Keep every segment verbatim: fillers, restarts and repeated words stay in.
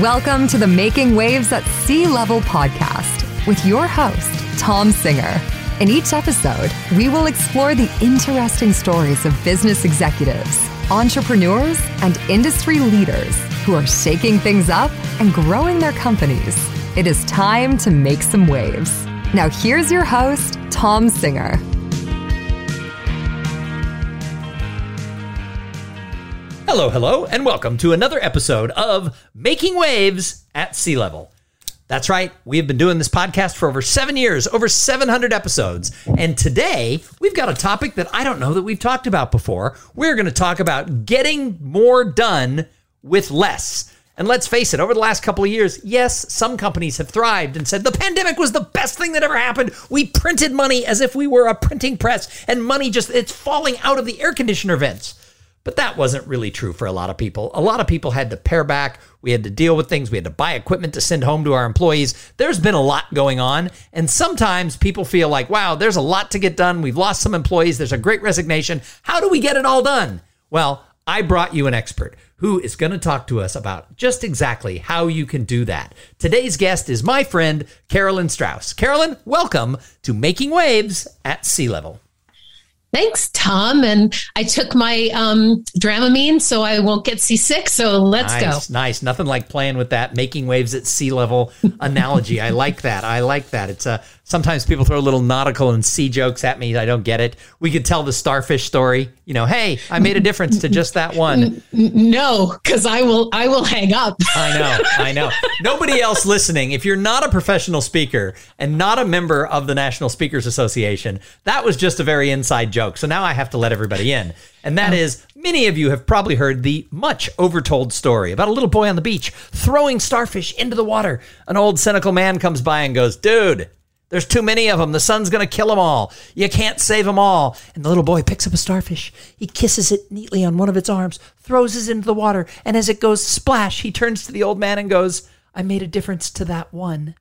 Welcome to the Making Waves at Sea Level podcast with your host, Tom Singer. In each episode, we will explore the interesting stories of business executives, entrepreneurs, and industry leaders who are shaking things up and growing their companies. It is time to make some waves. Now here's your host, Tom Singer. Hello, hello, and welcome to another episode of Making Waves at Sea Level. That's right, we have been doing this podcast for over seven years, over seven hundred episodes, and today we've got a topic that I don't know that we've talked about before. We're going to talk about getting more done with less. And let's face it, over the last couple of years, yes, some companies have thrived and said the pandemic was the best thing that ever happened. We printed money as if we were a printing press, and money just, it's falling out of the air conditioner vents. But that wasn't really true for a lot of people. A lot of people had to pare back. We had to deal with things. We had to buy equipment to send home to our employees. There's been a lot going on. And sometimes people feel like, wow, there's a lot to get done. We've lost some employees. There's a great resignation. How do we get it all done? Well, I brought you an expert who is going to talk to us about just exactly how you can do that. Today's guest is my friend, Carolyn Strauss. Carolyn, welcome to Making Waves at Sea Level. Thanks, Tom. And I took my um, Dramamine so I won't get seasick. So let's nice, go. Nice, nice. Nothing like playing with that making waves at sea level analogy. I like that. I like that. It's a, sometimes people throw little nautical and sea jokes at me. I don't get it. We could tell the starfish story. You know, hey, I made a difference to just that one. No, because I will, I will hang up. I know. I know. Nobody else listening, if you're not a professional speaker and not a member of the National Speakers Association, that was just a very inside joke. So now I have to let everybody in. And that is, many of you have probably heard the much overtold story about a little boy on the beach throwing starfish into the water. An old cynical man comes by and goes, dude, there's too many of them. The sun's going to kill them all. You can't save them all. And the little boy picks up a starfish. He kisses it neatly on one of its arms, throws it into the water. And as it goes splash, he turns to the old man and goes, I made a difference to that one.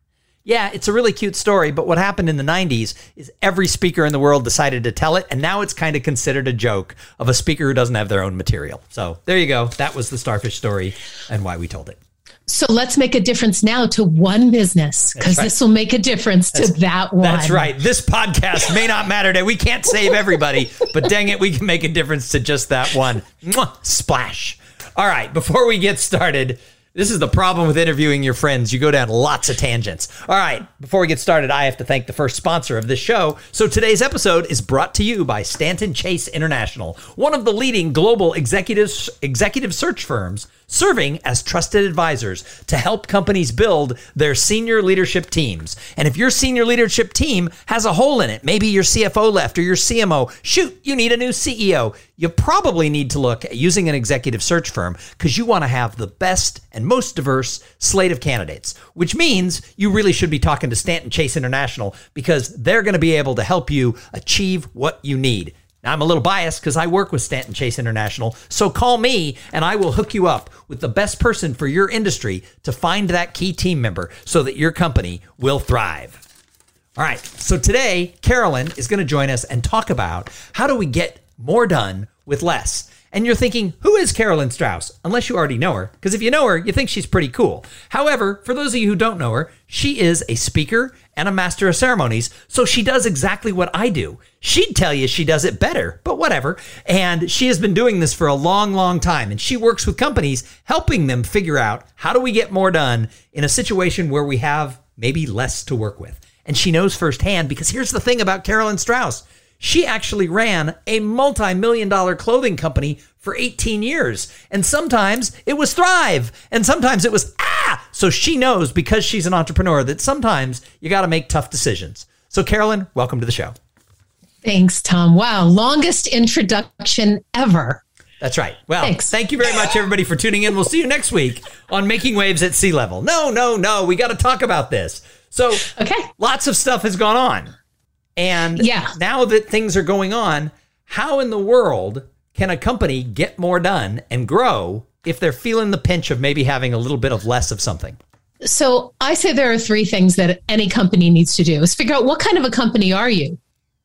Yeah, it's a really cute story, but what happened in the nineties is every speaker in the world decided to tell it, and now it's kind of considered a joke of a speaker who doesn't have their own material. So there you go. That was the starfish story and why we told it. So let's make a difference now to one business, because right. This will make a difference that's, to that one. That's right. This podcast may not matter today. We can't save everybody, but dang it, we can make a difference to just that one. Mwah! Splash. All right, before we get started, this is the problem with interviewing your friends. You go down lots of tangents. All right, before we get started, I have to thank the first sponsor of this show. So today's episode is brought to you by Stanton Chase International, one of the leading global executive executive search firms, serving as trusted advisors to help companies build their senior leadership teams. And if your senior leadership team has a hole in it, maybe your C F O left or your C M O, shoot, you need a new C E O. You probably need to look at using an executive search firm because you want to have the best and most diverse slate of candidates, which means you really should be talking to Stanton Chase International because they're going to be able to help you achieve what you need. Now, I'm a little biased because I work with Stanton Chase International, so call me and I will hook you up with the best person for your industry to find that key team member so that your company will thrive. All right, so today, Carolyn is going to join us and talk about how do we get more done with less. And you're thinking, who is Carolyn Strauss? Unless you already know her, because if you know her, you think she's pretty cool. However, for those of you who don't know her, she is a speaker and a master of ceremonies, so she does exactly what I do. She'd tell you she does it better, but whatever. And she has been doing this for a long, long time, and she works with companies, helping them figure out how do we get more done in a situation where we have maybe less to work with. And she knows firsthand, because here's the thing about Carolyn Strauss. She actually ran a multi-million dollar clothing company for eighteen years. And sometimes it was thrive. And sometimes it was, ah! So she knows, because she's an entrepreneur, that sometimes you got to make tough decisions. So Carolyn, welcome to the show. Thanks, Tom. Wow. Longest introduction ever. That's right. Well, Thanks. Thank you very much, everybody, for tuning in. We'll see you next week on Making Waves at Sea Level. No, no, no. We got to talk about this. So okay. Lots of stuff has gone on. And yeah. now that things are going on, how in the world can a company get more done and grow if they're feeling the pinch of maybe having a little bit of less of something? So I say there are three things that any company needs to do is figure out what kind of a company are you?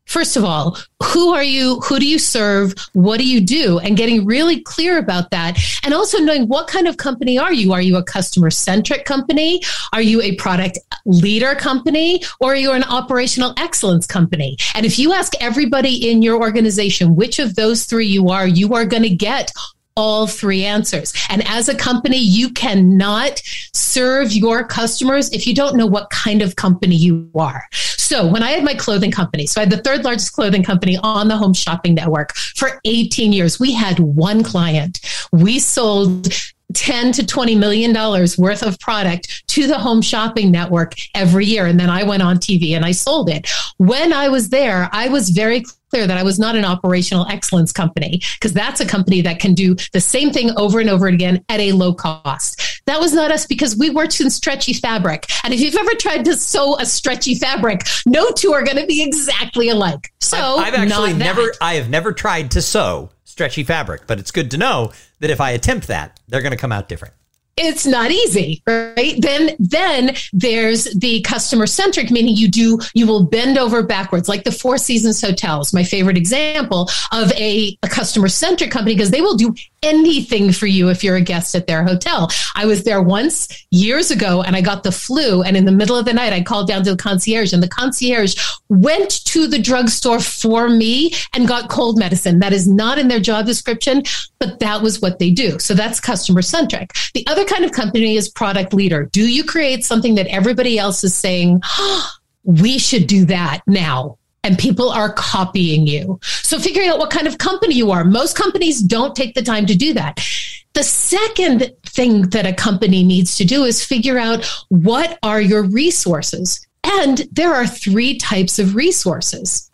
First of all, who are you? Who do you serve? What do you do? And getting really clear about that. And also knowing what kind of company are you? Are you a customer-centric company? Are you a product leader company? Or are you an operational excellence company? And if you ask everybody in your organization which of those three you are, you are going to get all three answers. And as a company, you cannot serve your customers if you don't know what kind of company you are. So when I had my clothing company, so I had the third largest clothing company on the Home Shopping Network for eighteen years, we had one client. We sold ten to twenty million dollars worth of product to the Home Shopping Network every year. And then I went on T V and I sold it. When I was there, I was very clear that I was not an operational excellence company, because that's a company that can do the same thing over and over again at a low cost. That was not us, because we worked in stretchy fabric. And if you've ever tried to sew a stretchy fabric, no two are going to be exactly alike. So I've, I've actually never, I have never tried to sew stretchy fabric, but it's good to know that if I attempt that, they're going to come out different. It's not easy, right? Then, then there's the customer centric, meaning you do, you will bend over backwards, like the Four Seasons Hotels, my favorite example of a, a customer centric company, because they will do anything for you if you're a guest at their hotel. I was there once years ago and I got the flu. And in the middle of the night, I called down to the concierge, and the concierge went to the drugstore for me and got cold medicine. That is not in their job description, but that was what they do. So that's customer centric. The other kind of company is product leader. Do you create something that everybody else is saying, oh, we should do that now? And people are copying you. So figuring out what kind of company you are. Most companies don't take the time to do that. The second thing that a company needs to do is figure out, what are your resources? And there are three types of resources.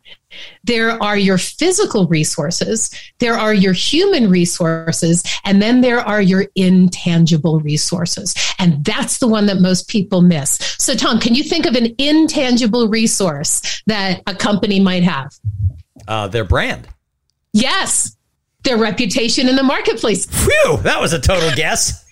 There are your physical resources, there are your human resources, and then there are your intangible resources. And that's the one that most people miss. So, Tom, can you think of an intangible resource that a company might have? Uh, their brand. Yes. Their reputation in the marketplace. Phew, that was a total guess.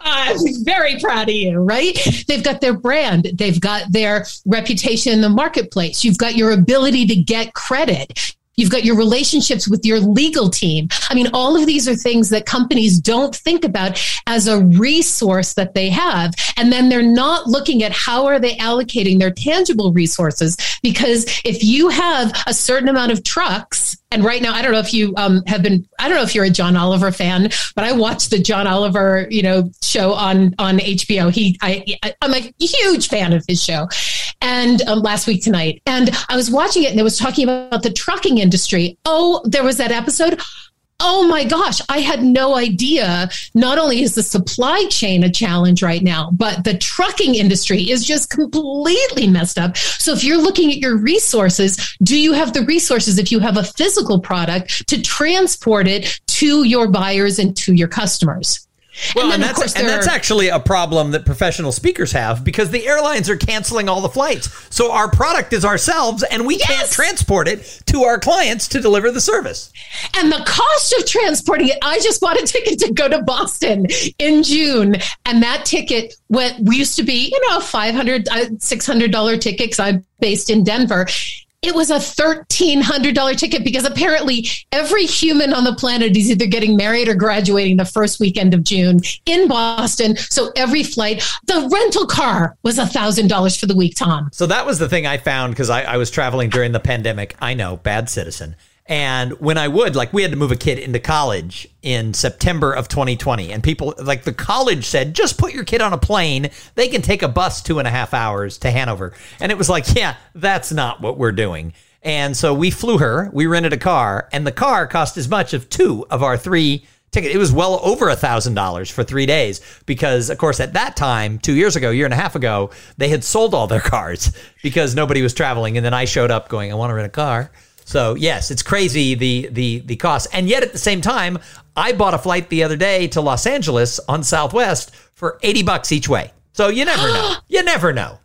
I'm very proud of you, right? They've got their brand. They've got their reputation in the marketplace. You've got your ability to get credit. You've got your relationships with your legal team. I mean, all of these are things that companies don't think about as a resource that they have. And then they're not looking at how are they allocating their tangible resources? Because if you have a certain amount of trucks, and right now, I don't know if you um, have been, I don't know if you're a John Oliver fan, but I watched the John Oliver, you know, show on, on H B O. He, I, I, I'm a huge fan of his show. And um, Last Week Tonight. And I was watching it and it was talking about the trucking industry. Oh, there was that episode. Oh my gosh, I had no idea. Not only is the supply chain a challenge right now, but the trucking industry is just completely messed up. So if you're looking at your resources, do you have the resources, if you have a physical product, to transport it to your buyers and to your customers? Well, and, then, and, that's, of course, and that's actually a problem that professional speakers have, because the airlines are canceling all the flights. So our product is ourselves, and we yes! can't transport it to our clients to deliver the service. And the cost of transporting it, I just bought a ticket to go to Boston in June. And that ticket went, we used to be, you know, a five hundred dollars, six hundred dollars ticket, because I'm based in Denver. It was a thirteen hundred dollars ticket, because apparently every human on the planet is either getting married or graduating the first weekend of June in Boston. So every flight, the rental car was one thousand dollars for the week, Tom. So that was the thing I found, because I, I was traveling during the pandemic. I know, bad citizen. And when I would, like, we had to move a kid into college in September of twenty twenty. And people, like, the college said, just put your kid on a plane. They can take a bus two and a half hours to Hanover. And it was like, yeah, that's not what we're doing. And so we flew her. We rented a car. And the car cost as much as two of our three tickets. It was well over one thousand dollars for three days. Because, of course, at that time, two years ago, year and a half ago, they had sold all their cars because nobody was traveling. And then I showed up going, I want to rent a car. So yes, it's crazy, the the the cost. And yet at the same time, I bought a flight the other day to Los Angeles on Southwest for eighty bucks each way. So you never know. You never know.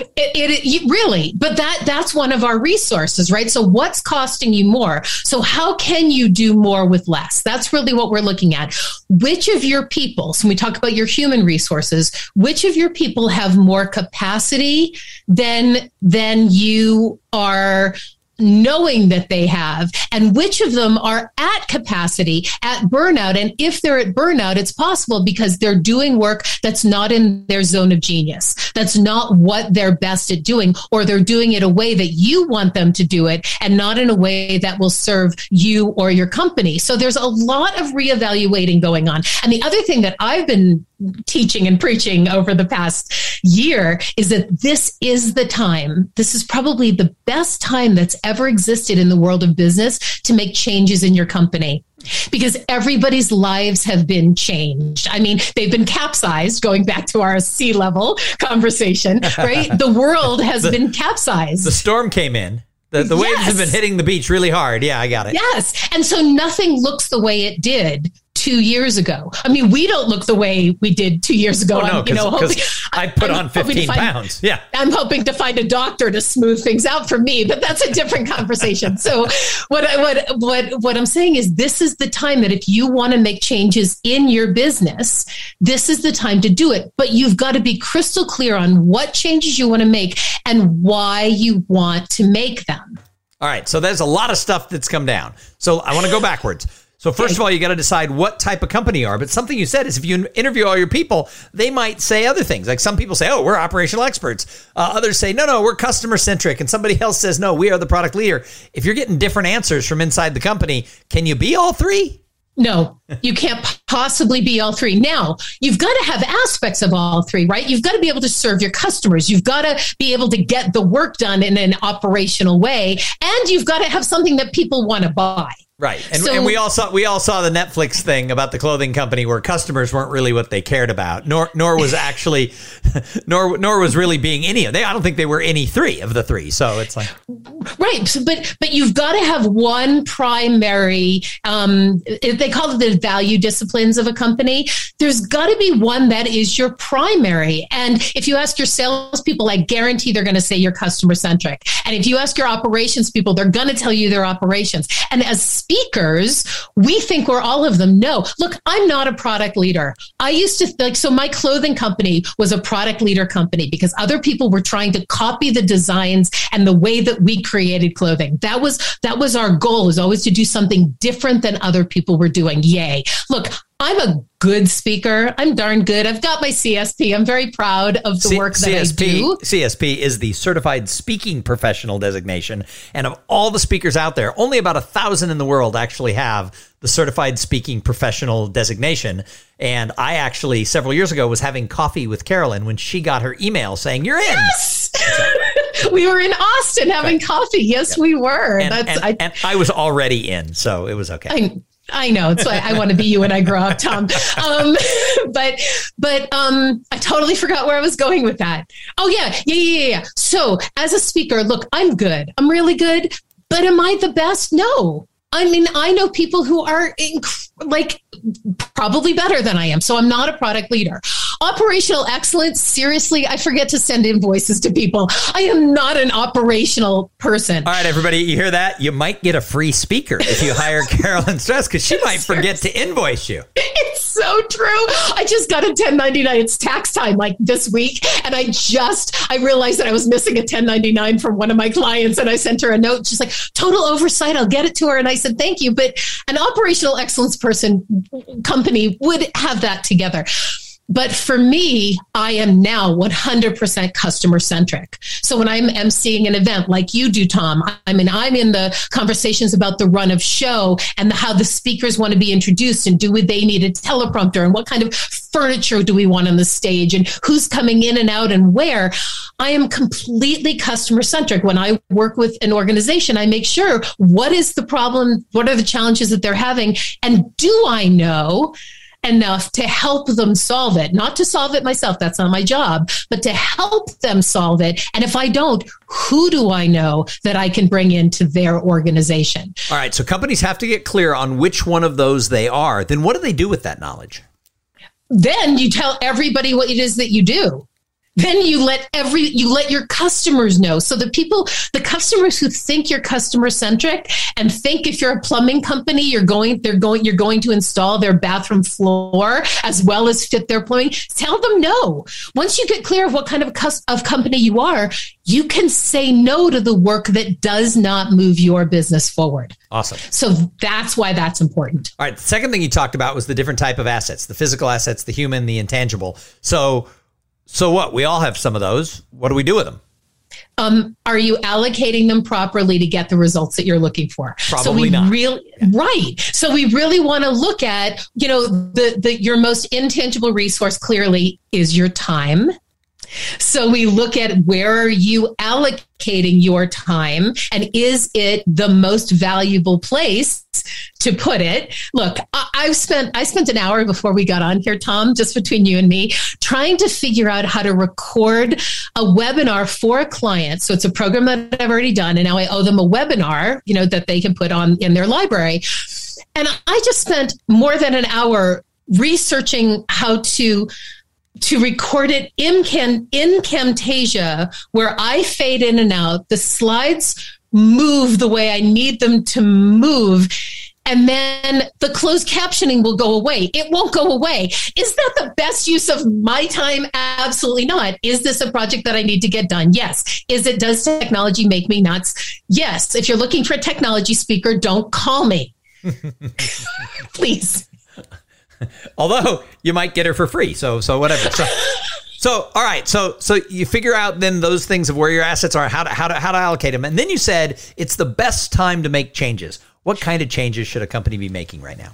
It, it, it really, but that that's one of our resources, right? So what's costing you more? So how can you do more with less? That's really what we're looking at. Which of your people, so when we talk about your human resources, which of your people have more capacity than than you are knowing that they have, and which of them are at capacity, at burnout? And if they're at burnout, it's possible because they're doing work that's not in their zone of genius. That's not what they're best at doing, or they're doing it a way that you want them to do it and not in a way that will serve you or your company. So there's a lot of reevaluating going on. And the other thing that I've been teaching and preaching over the past year is that this is the time. This is probably the best time that's ever existed in the world of business to make changes in your company, because everybody's lives have been changed. I mean, they've been capsized, going back to our sea level conversation, right? The world has the, been capsized. The storm came in. The, the waves yes. have been hitting the beach really hard. Yeah, I got it. Yes. And so nothing looks the way it did two years ago. I mean, we don't look the way we did two years ago. Oh, no, you know, hoping, I put I'm on fifteen find, pounds. Yeah. I'm hoping to find a doctor to smooth things out for me, but that's a different conversation. So what, I, what, what, what I'm saying is this is the time that if you want to make changes in your business, this is the time to do it, but you've got to be crystal clear on what changes you want to make and why you want to make them. All right. So there's a lot of stuff that's come down. So I want to go backwards. So first of all, you got to decide what type of company you are. But something you said is if you interview all your people, they might say other things. Like some people say, oh, we're operational experts. Uh, others say, no, no, we're customer centric. And somebody else says, no, we are the product leader. If you're getting different answers from inside the company, can you be all three? No, you can't possibly be all three. Now, you've got to have aspects of all three, right? You've got to be able to serve your customers. You've got to be able to get the work done in an operational way. And you've got to have something that people want to buy. Right. And, so, and we all saw we all saw the Netflix thing about the clothing company where customers weren't really what they cared about, nor nor was actually nor nor was really being any of they. I don't think they were any three of the three. So it's like. Right. But but you've got to have one primary. Um, they call it the value disciplines of a company. There's got to be one that is your primary. And if you ask your salespeople, I guarantee they're going to say you're customer centric. And if you ask your operations people, they're going to tell you their operations. And as speakers, we think we're all of them. No, look, I'm not a product leader. I used to like, so my clothing company was a product leader company because other people were trying to copy the designs and the way that we created clothing. That was, that was our goal, is always to do something different than other people were doing. Yay. Look, I'm a good speaker. I'm darn good. I've got my C S P. I'm very proud of the C- work that C S P, I do. C S P is the Certified Speaking Professional designation. And of all the speakers out there, only about a thousand in the world actually have the Certified Speaking Professional designation. And I actually, several years ago, was having coffee with Carolyn when she got her email saying, you're in. Yes! We were in Austin having right. coffee. Yes, yeah. we were. And, That's, and, I, and I was already in, so it was okay. I, I know. It's like I want to be you when I grow up, Tom. Um, but but um, I totally forgot where I was going with that. Oh, yeah. Yeah, yeah, yeah. So as a speaker, look, I'm good. I'm really good. But am I the best? No. I mean, I know people who are inc- like probably better than I am. So I'm not a product leader. Operational excellence. Seriously, I forget to send invoices to people. I am not an operational person. All right, everybody, you hear that? You might get a free speaker if you hire Carolyn Strauss, because she might forget to invoice you. It's so true. I just got a ten ninety-nine. It's tax time like this week. And I just, I realized that I was missing a ten ninety-nine from one of my clients. And I sent her a note. She's like, total oversight. I'll get it to her. And I said, thank you. But an operational excellence person company would have that together. But for me, I am now one hundred percent customer centric. So when I'm emceeing an event like you do, Tom, I mean, I'm in the conversations about the run of show and the, how the speakers want to be introduced and do they need a teleprompter and what kind of furniture do we want on the stage and who's coming in and out and where. I am completely customer centric. When I work with an organization, I make sure what is the problem? What are the challenges that they're having? And do I know enough to help them solve it, not to solve it myself. That's not my job, but to help them solve it. And if I don't, who do I know that I can bring into their organization? All right. So companies have to get clear on which one of those they are. Then what do they do with that knowledge? Then you tell everybody what it is that you do. Then you let every, you let your customers know. So the people, the customers who think you're customer centric and think if you're a plumbing company, you're going, they're going, you're going to install their bathroom floor as well as fit their plumbing. Tell them no. Once you get clear of what kind of cus- of company you are, you can say no to the work that does not move your business forward. Awesome. So that's why that's important. All right. The second thing you talked about was the different type of assets, the physical assets, the human, the intangible. So So what? We all have some of those. What do we do with them? Um, are you allocating them properly to get the results that you're looking for? Probably so we not. Really, yeah. Right. So we really want to look at, you know, the, the your most intangible resource clearly is your time. So we look at where are you allocating your time and is it the most valuable place to put it? Look, I, I've spent, I spent an hour before we got on here, Tom, just between you and me, trying to figure out how to record a webinar for a client. So it's a program that I've already done and now I owe them a webinar, you know, that they can put on in their library. And I just spent more than an hour researching how to to record it in, Cam, in Camtasia, where I fade in and out, the slides move the way I need them to move, and then the closed captioning will go away. It won't go away. Is that the best use of my time? Absolutely not. Is this a project that I need to get done? Yes. Is it, does technology make me nuts? Yes. If you're looking for a technology speaker, don't call me. Please. Although you might get her for free. So, so whatever. So, so, all right. So, so you figure out then those things of where your assets are, how to, how to, how to allocate them. And then you said it's the best time to make changes. What kind of changes should a company be making right now?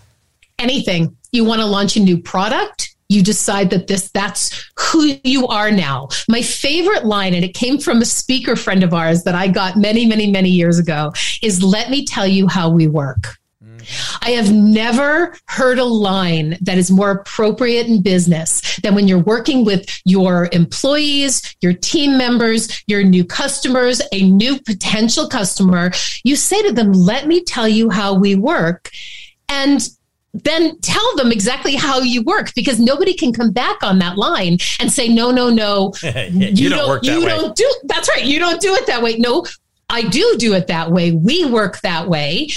Anything. You want to launch a new product? You decide that this, that's who you are now. My favorite line, and it came from a speaker friend of ours that I got many, many, many years ago, is let me tell you how we work. I have never heard a line that is more appropriate in business than when you're working with your employees, your team members, your new customers, a new potential customer. You say to them, let me tell you how we work. And then tell them exactly how you work, because nobody can come back on that line and say, no, no, no, yeah, you, you don't, don't work that you way. Don't do, that's right. You don't do it that way. No, I do do it that way. We work that way.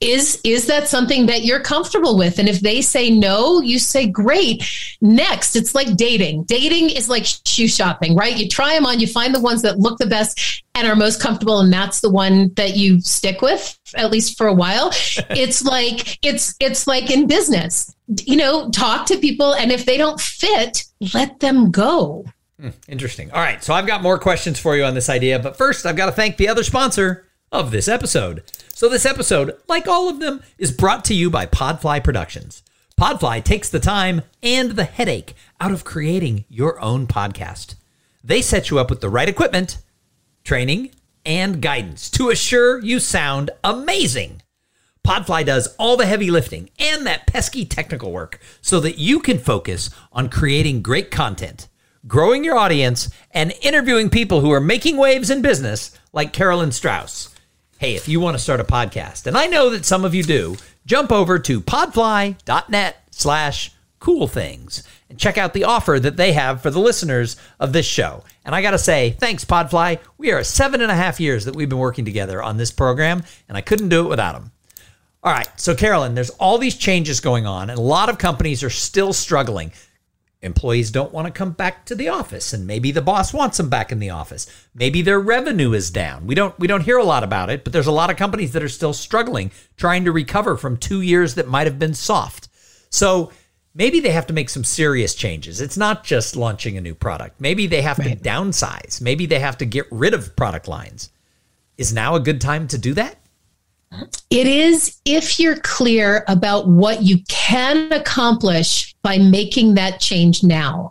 Is is that something that you're comfortable with? And if they say no, you say, great. Next, it's like dating. Dating is like shoe shopping, right? You try them on, you find the ones that look the best and are most comfortable. And that's the one that you stick with, at least for a while. It's like, it's, it's like in business, you know, talk to people. And if they don't fit, let them go. Hmm, interesting. All right. So I've got more questions for you on this idea, but first I've got to thank the other sponsor of this episode. So this episode, like all of them, is brought to you by Podfly Productions. Podfly takes the time and the headache out of creating your own podcast. They set you up with the right equipment, training, and guidance to assure you sound amazing. Podfly does all the heavy lifting and that pesky technical work so that you can focus on creating great content, growing your audience, and interviewing people who are making waves in business like Carolyn Strauss. Hey, if you want to start a podcast, and I know that some of you do, jump over to podfly.net slash cool things and check out the offer that they have for the listeners of this show. And I got to say, thanks, Podfly. We are seven and a half years that we've been working together on this program, and I couldn't do it without them. All right. So, Carolyn, there's all these changes going on, and a lot of companies are still struggling. Employees don't want to come back to the office, and maybe the boss wants them back in the office. Maybe their revenue is down. We don't we don't hear a lot about it, but there's a lot of companies that are still struggling, trying to recover from two years that might have been soft. So maybe they have to make some serious changes. It's not just launching a new product. Maybe they have right. to downsize. Maybe they have to get rid of product lines. Is now a good time to do that? It is if you're clear about what you can accomplish by making that change now.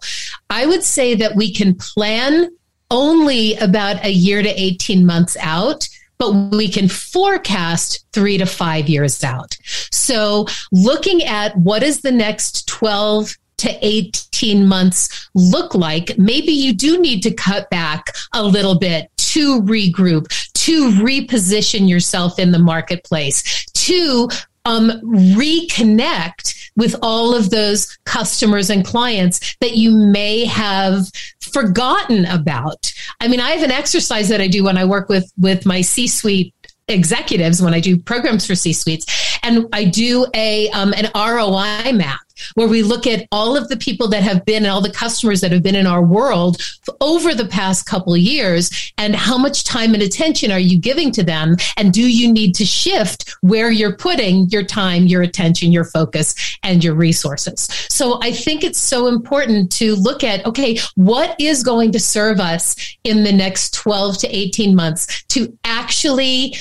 I would say that we can plan only about a year to eighteen months out, but we can forecast three to five years out. So looking at what is the next twelve to eighteen months look like, maybe you do need to cut back a little bit to regroup, to reposition yourself in the marketplace, to um, reconnect with all of those customers and clients that you may have forgotten about. I mean, I have an exercise that I do when I work with, with my C-suite executives, when I do programs for C-suites, and I do a um, an R O I map where we look at all of the people that have been and all the customers that have been in our world over the past couple of years, and how much time and attention are you giving to them? And do you need to shift where you're putting your time, your attention, your focus, and your resources? So I think it's so important to look at, okay, what is going to serve us in the next twelve to eighteen months to actually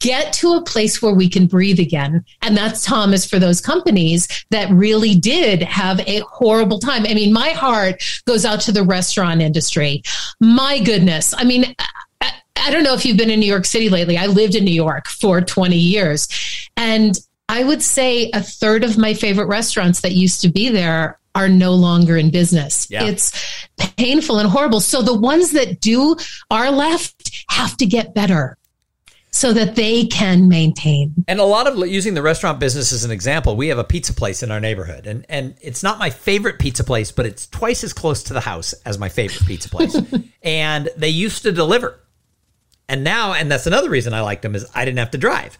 get to a place where we can breathe again. And that's, Tom, is for those companies that really did have a horrible time. I mean, my heart goes out to the restaurant industry. My goodness. I mean, I, I don't know if you've been in New York City lately. I lived in New York for twenty years. And I would say a third of my favorite restaurants that used to be there are no longer in business. Yeah. It's painful and horrible. So the ones that do are left have to get better, so that they can maintain. And a lot of, using the restaurant business as an example, we have a pizza place in our neighborhood. And and it's not my favorite pizza place, but it's twice as close to the house as my favorite pizza place. And they used to deliver. And now, and that's another reason I liked them, is I didn't have to drive.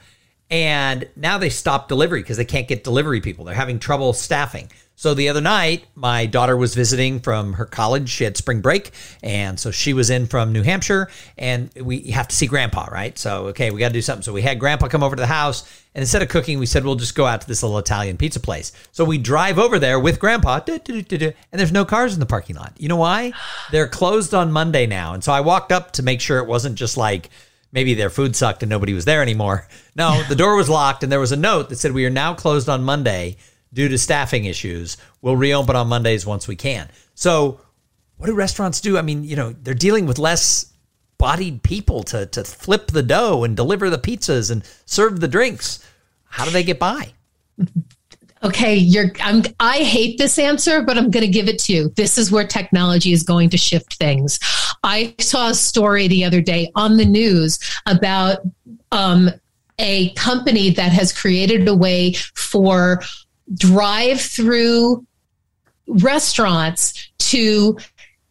And now they stopped delivery because they can't get delivery people. They're having trouble staffing. So the other night, my daughter was visiting from her college. She had spring break, and so she was in from New Hampshire, and we have to see Grandpa, right? So, okay, we got to do something. So we had Grandpa come over to the house, and instead of cooking, we said, we'll just go out to this little Italian pizza place. So we drive over there with Grandpa, and there's no cars in the parking lot. You know why? They're closed on Monday now, and so I walked up to make sure it wasn't just like, maybe their food sucked and nobody was there anymore. No, the door was locked, and there was a note that said, we are now closed on Monday due to staffing issues. We'll reopen on Mondays once we can. So what do restaurants do? I mean, you know, they're dealing with less bodied people to to flip the dough and deliver the pizzas and serve the drinks. How do they get by? Okay, you're, I'm, I hate this answer, but I'm going to give it to you. This is where technology is going to shift things. I saw a story the other day on the news about um, a company that has created a way for drive-through restaurants to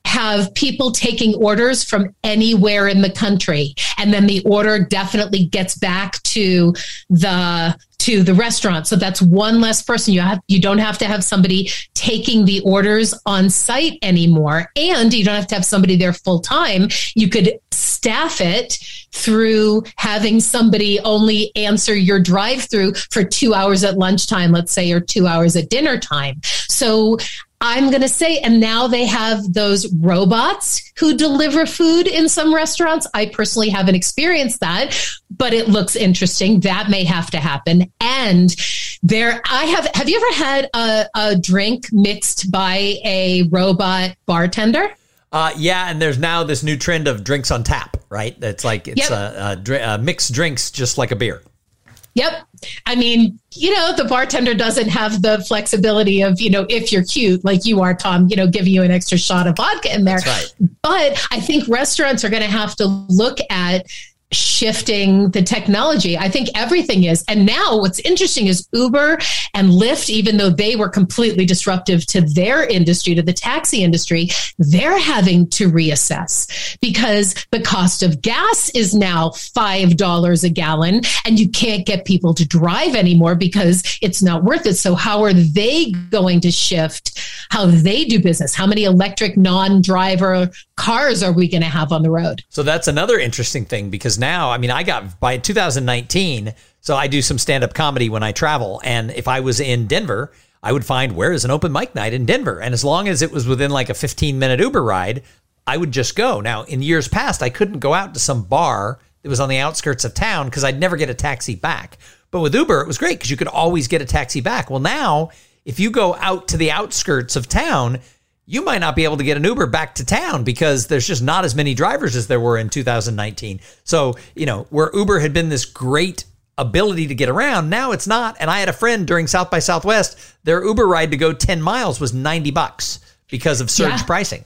have people taking orders from anywhere in the country. And then the order definitely gets back to the to the restaurant. So that's one less person. You have, you don't have to have somebody taking the orders on site anymore. And you don't have to have somebody there full time. You could staff it through having somebody only answer your drive-through for two hours at lunchtime, let's say, or two hours at dinner time. So I'm going to say, and now they have those robots who deliver food in some restaurants. I personally haven't experienced that, but it looks interesting. That may have to happen. And there, I have, have you ever had a, a drink mixed by a robot bartender? Uh, yeah. And there's now this new trend of drinks on tap, right? That's like, it's yep. a, a, dr- a mixed drinks, just like a beer. Yep. I mean, you know, the bartender doesn't have the flexibility of, you know, if you're cute, like you are, Tom, you know, giving you an extra shot of vodka in there. That's right. But I think restaurants are going to have to look at shifting the technology. I think everything is. And now what's interesting is Uber and Lyft, even though they were completely disruptive to their industry, to the taxi industry, they're having to reassess because the cost of gas is now five dollars a gallon and you can't get people to drive anymore because it's not worth it. So how are they going to shift how they do business? How many electric non-driver cars are we going to have on the road? So that's another interesting thing, because now, I mean, I got, by two thousand nineteen, so I do some stand-up comedy when I travel. And if I was in Denver, I would find, where is an open mic night in Denver? And as long as it was within like a fifteen-minute Uber ride, I would just go. Now, in years past, I couldn't go out to some bar that was on the outskirts of town because I'd never get a taxi back. But with Uber, it was great because you could always get a taxi back. Well, now, if you go out to the outskirts of town, you might not be able to get an Uber back to town because there's just not as many drivers as there were in two thousand nineteen. So, you know, where Uber had been this great ability to get around, now it's not. And I had a friend during South by Southwest, their Uber ride to go ten miles was ninety bucks because of surge yeah. pricing.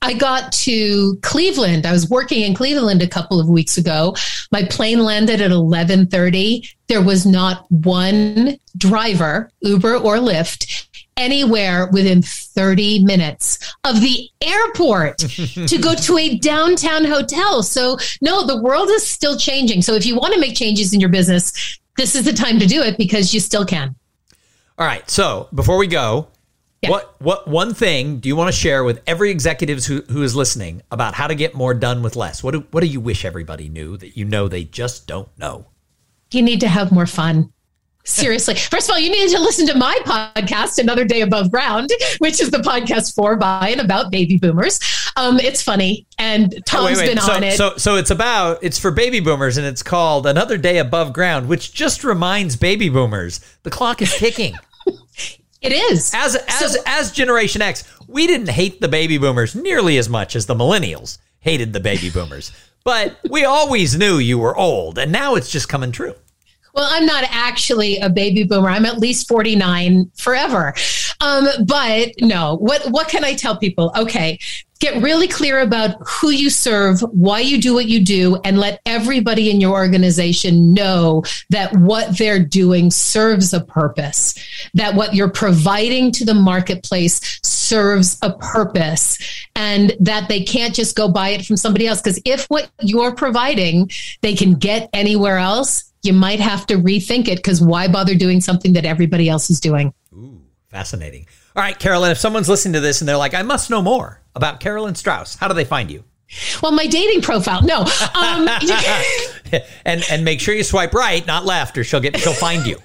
I got to Cleveland. I was working in Cleveland a couple of weeks ago. My plane landed at eleven thirty. There was not one driver, Uber or Lyft, anywhere within thirty minutes of the airport to go to a downtown hotel. So no, the world is still changing. So if you want to make changes in your business, this is the time to do it because you still can. All right. So before we go, Yeah. What what one thing do you want to share with every executive who, who is listening about how to get more done with less? What do, what do you wish everybody knew that you know they just don't know? You need to have more fun. Seriously. First of all, you need to listen to my podcast, Another Day Above Ground, which is the podcast for, by, and about baby boomers. Um, it's funny. And Tom's oh, wait, wait. been so, on it. So so it's about, it's for baby boomers, and it's called Another Day Above Ground, which just reminds baby boomers the clock is ticking. It is. As as so, as Generation X, we didn't hate the baby boomers nearly as much as the millennials hated the baby boomers. But we always knew you were old, and now it's just coming true. Well, I'm not actually a baby boomer. I'm at least forty-nine forever. Um, but no, what what can I tell people? Okay, get really clear about who you serve, why you do what you do, and let everybody in your organization know that what they're doing serves a purpose, that what you're providing to the marketplace serves a purpose, and that they can't just go buy it from somebody else. Because if what you're providing, they can get anywhere else, you might have to rethink it, because why bother doing something that everybody else is doing? Ooh, fascinating. All right, Carolyn, if someone's listening to this and they're like, I must know more about Carolyn Strauss, how do they find you? Well, my dating profile. No. Um, and and make sure you swipe right, not left, or she'll get she'll find you.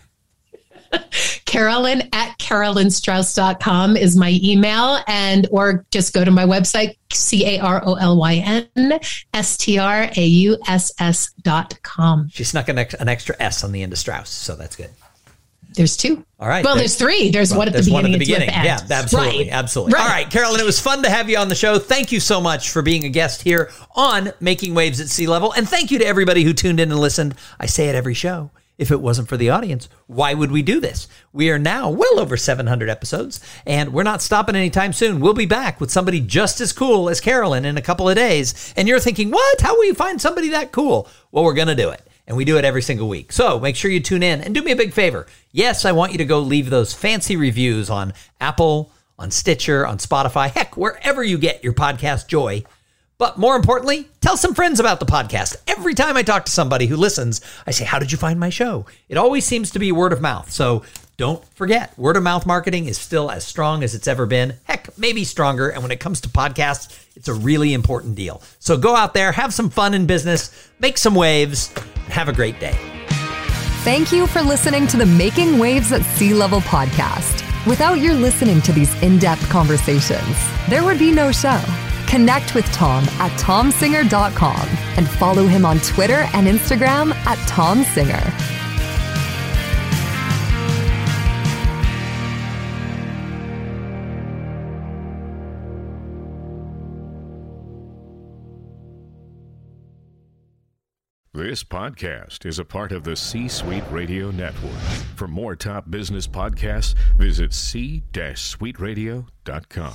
Carolyn at carolyn strauss dot com is my email, and or just go to my website, C A R O L Y N S T R A U S S dot com. She snuck an, ex- an extra S on the end of Strauss, so that's good. There's two. All right. Well, there's, there's three. There's well, one at the beginning. There's one at the beginning. At the yeah, absolutely. Right. Absolutely. Right. All right, Carolyn, it was fun to have you on the show. Thank you so much for being a guest here on Making Waves at Sea Level. And thank you to everybody who tuned in and listened. I say it every show. If it wasn't for the audience, why would we do this? We are now well over seven hundred episodes, and we're not stopping anytime soon. We'll be back with somebody just as cool as Carolyn in a couple of days. And you're thinking, what? How will you find somebody that cool? Well, we're going to do it. And we do it every single week. So make sure you tune in and do me a big favor. Yes, I want you to go leave those fancy reviews on Apple, on Stitcher, on Spotify, heck, wherever you get your podcast joy. But more importantly, tell some friends about the podcast. Every time I talk to somebody who listens, I say, how did you find my show? It always seems to be word of mouth. So don't forget, word of mouth marketing is still as strong as it's ever been. Heck, maybe stronger. And when it comes to podcasts, it's a really important deal. So go out there, have some fun in business, make some waves, and have a great day. Thank you for listening to the Making Waves at Sea Level podcast. Without your listening to these in-depth conversations, there would be no show. Connect with Tom at tom singer dot com and follow him on Twitter and Instagram at Tom Singer. This podcast is a part of the C-Suite Radio Network. For more top business podcasts, visit c suite radio dot com.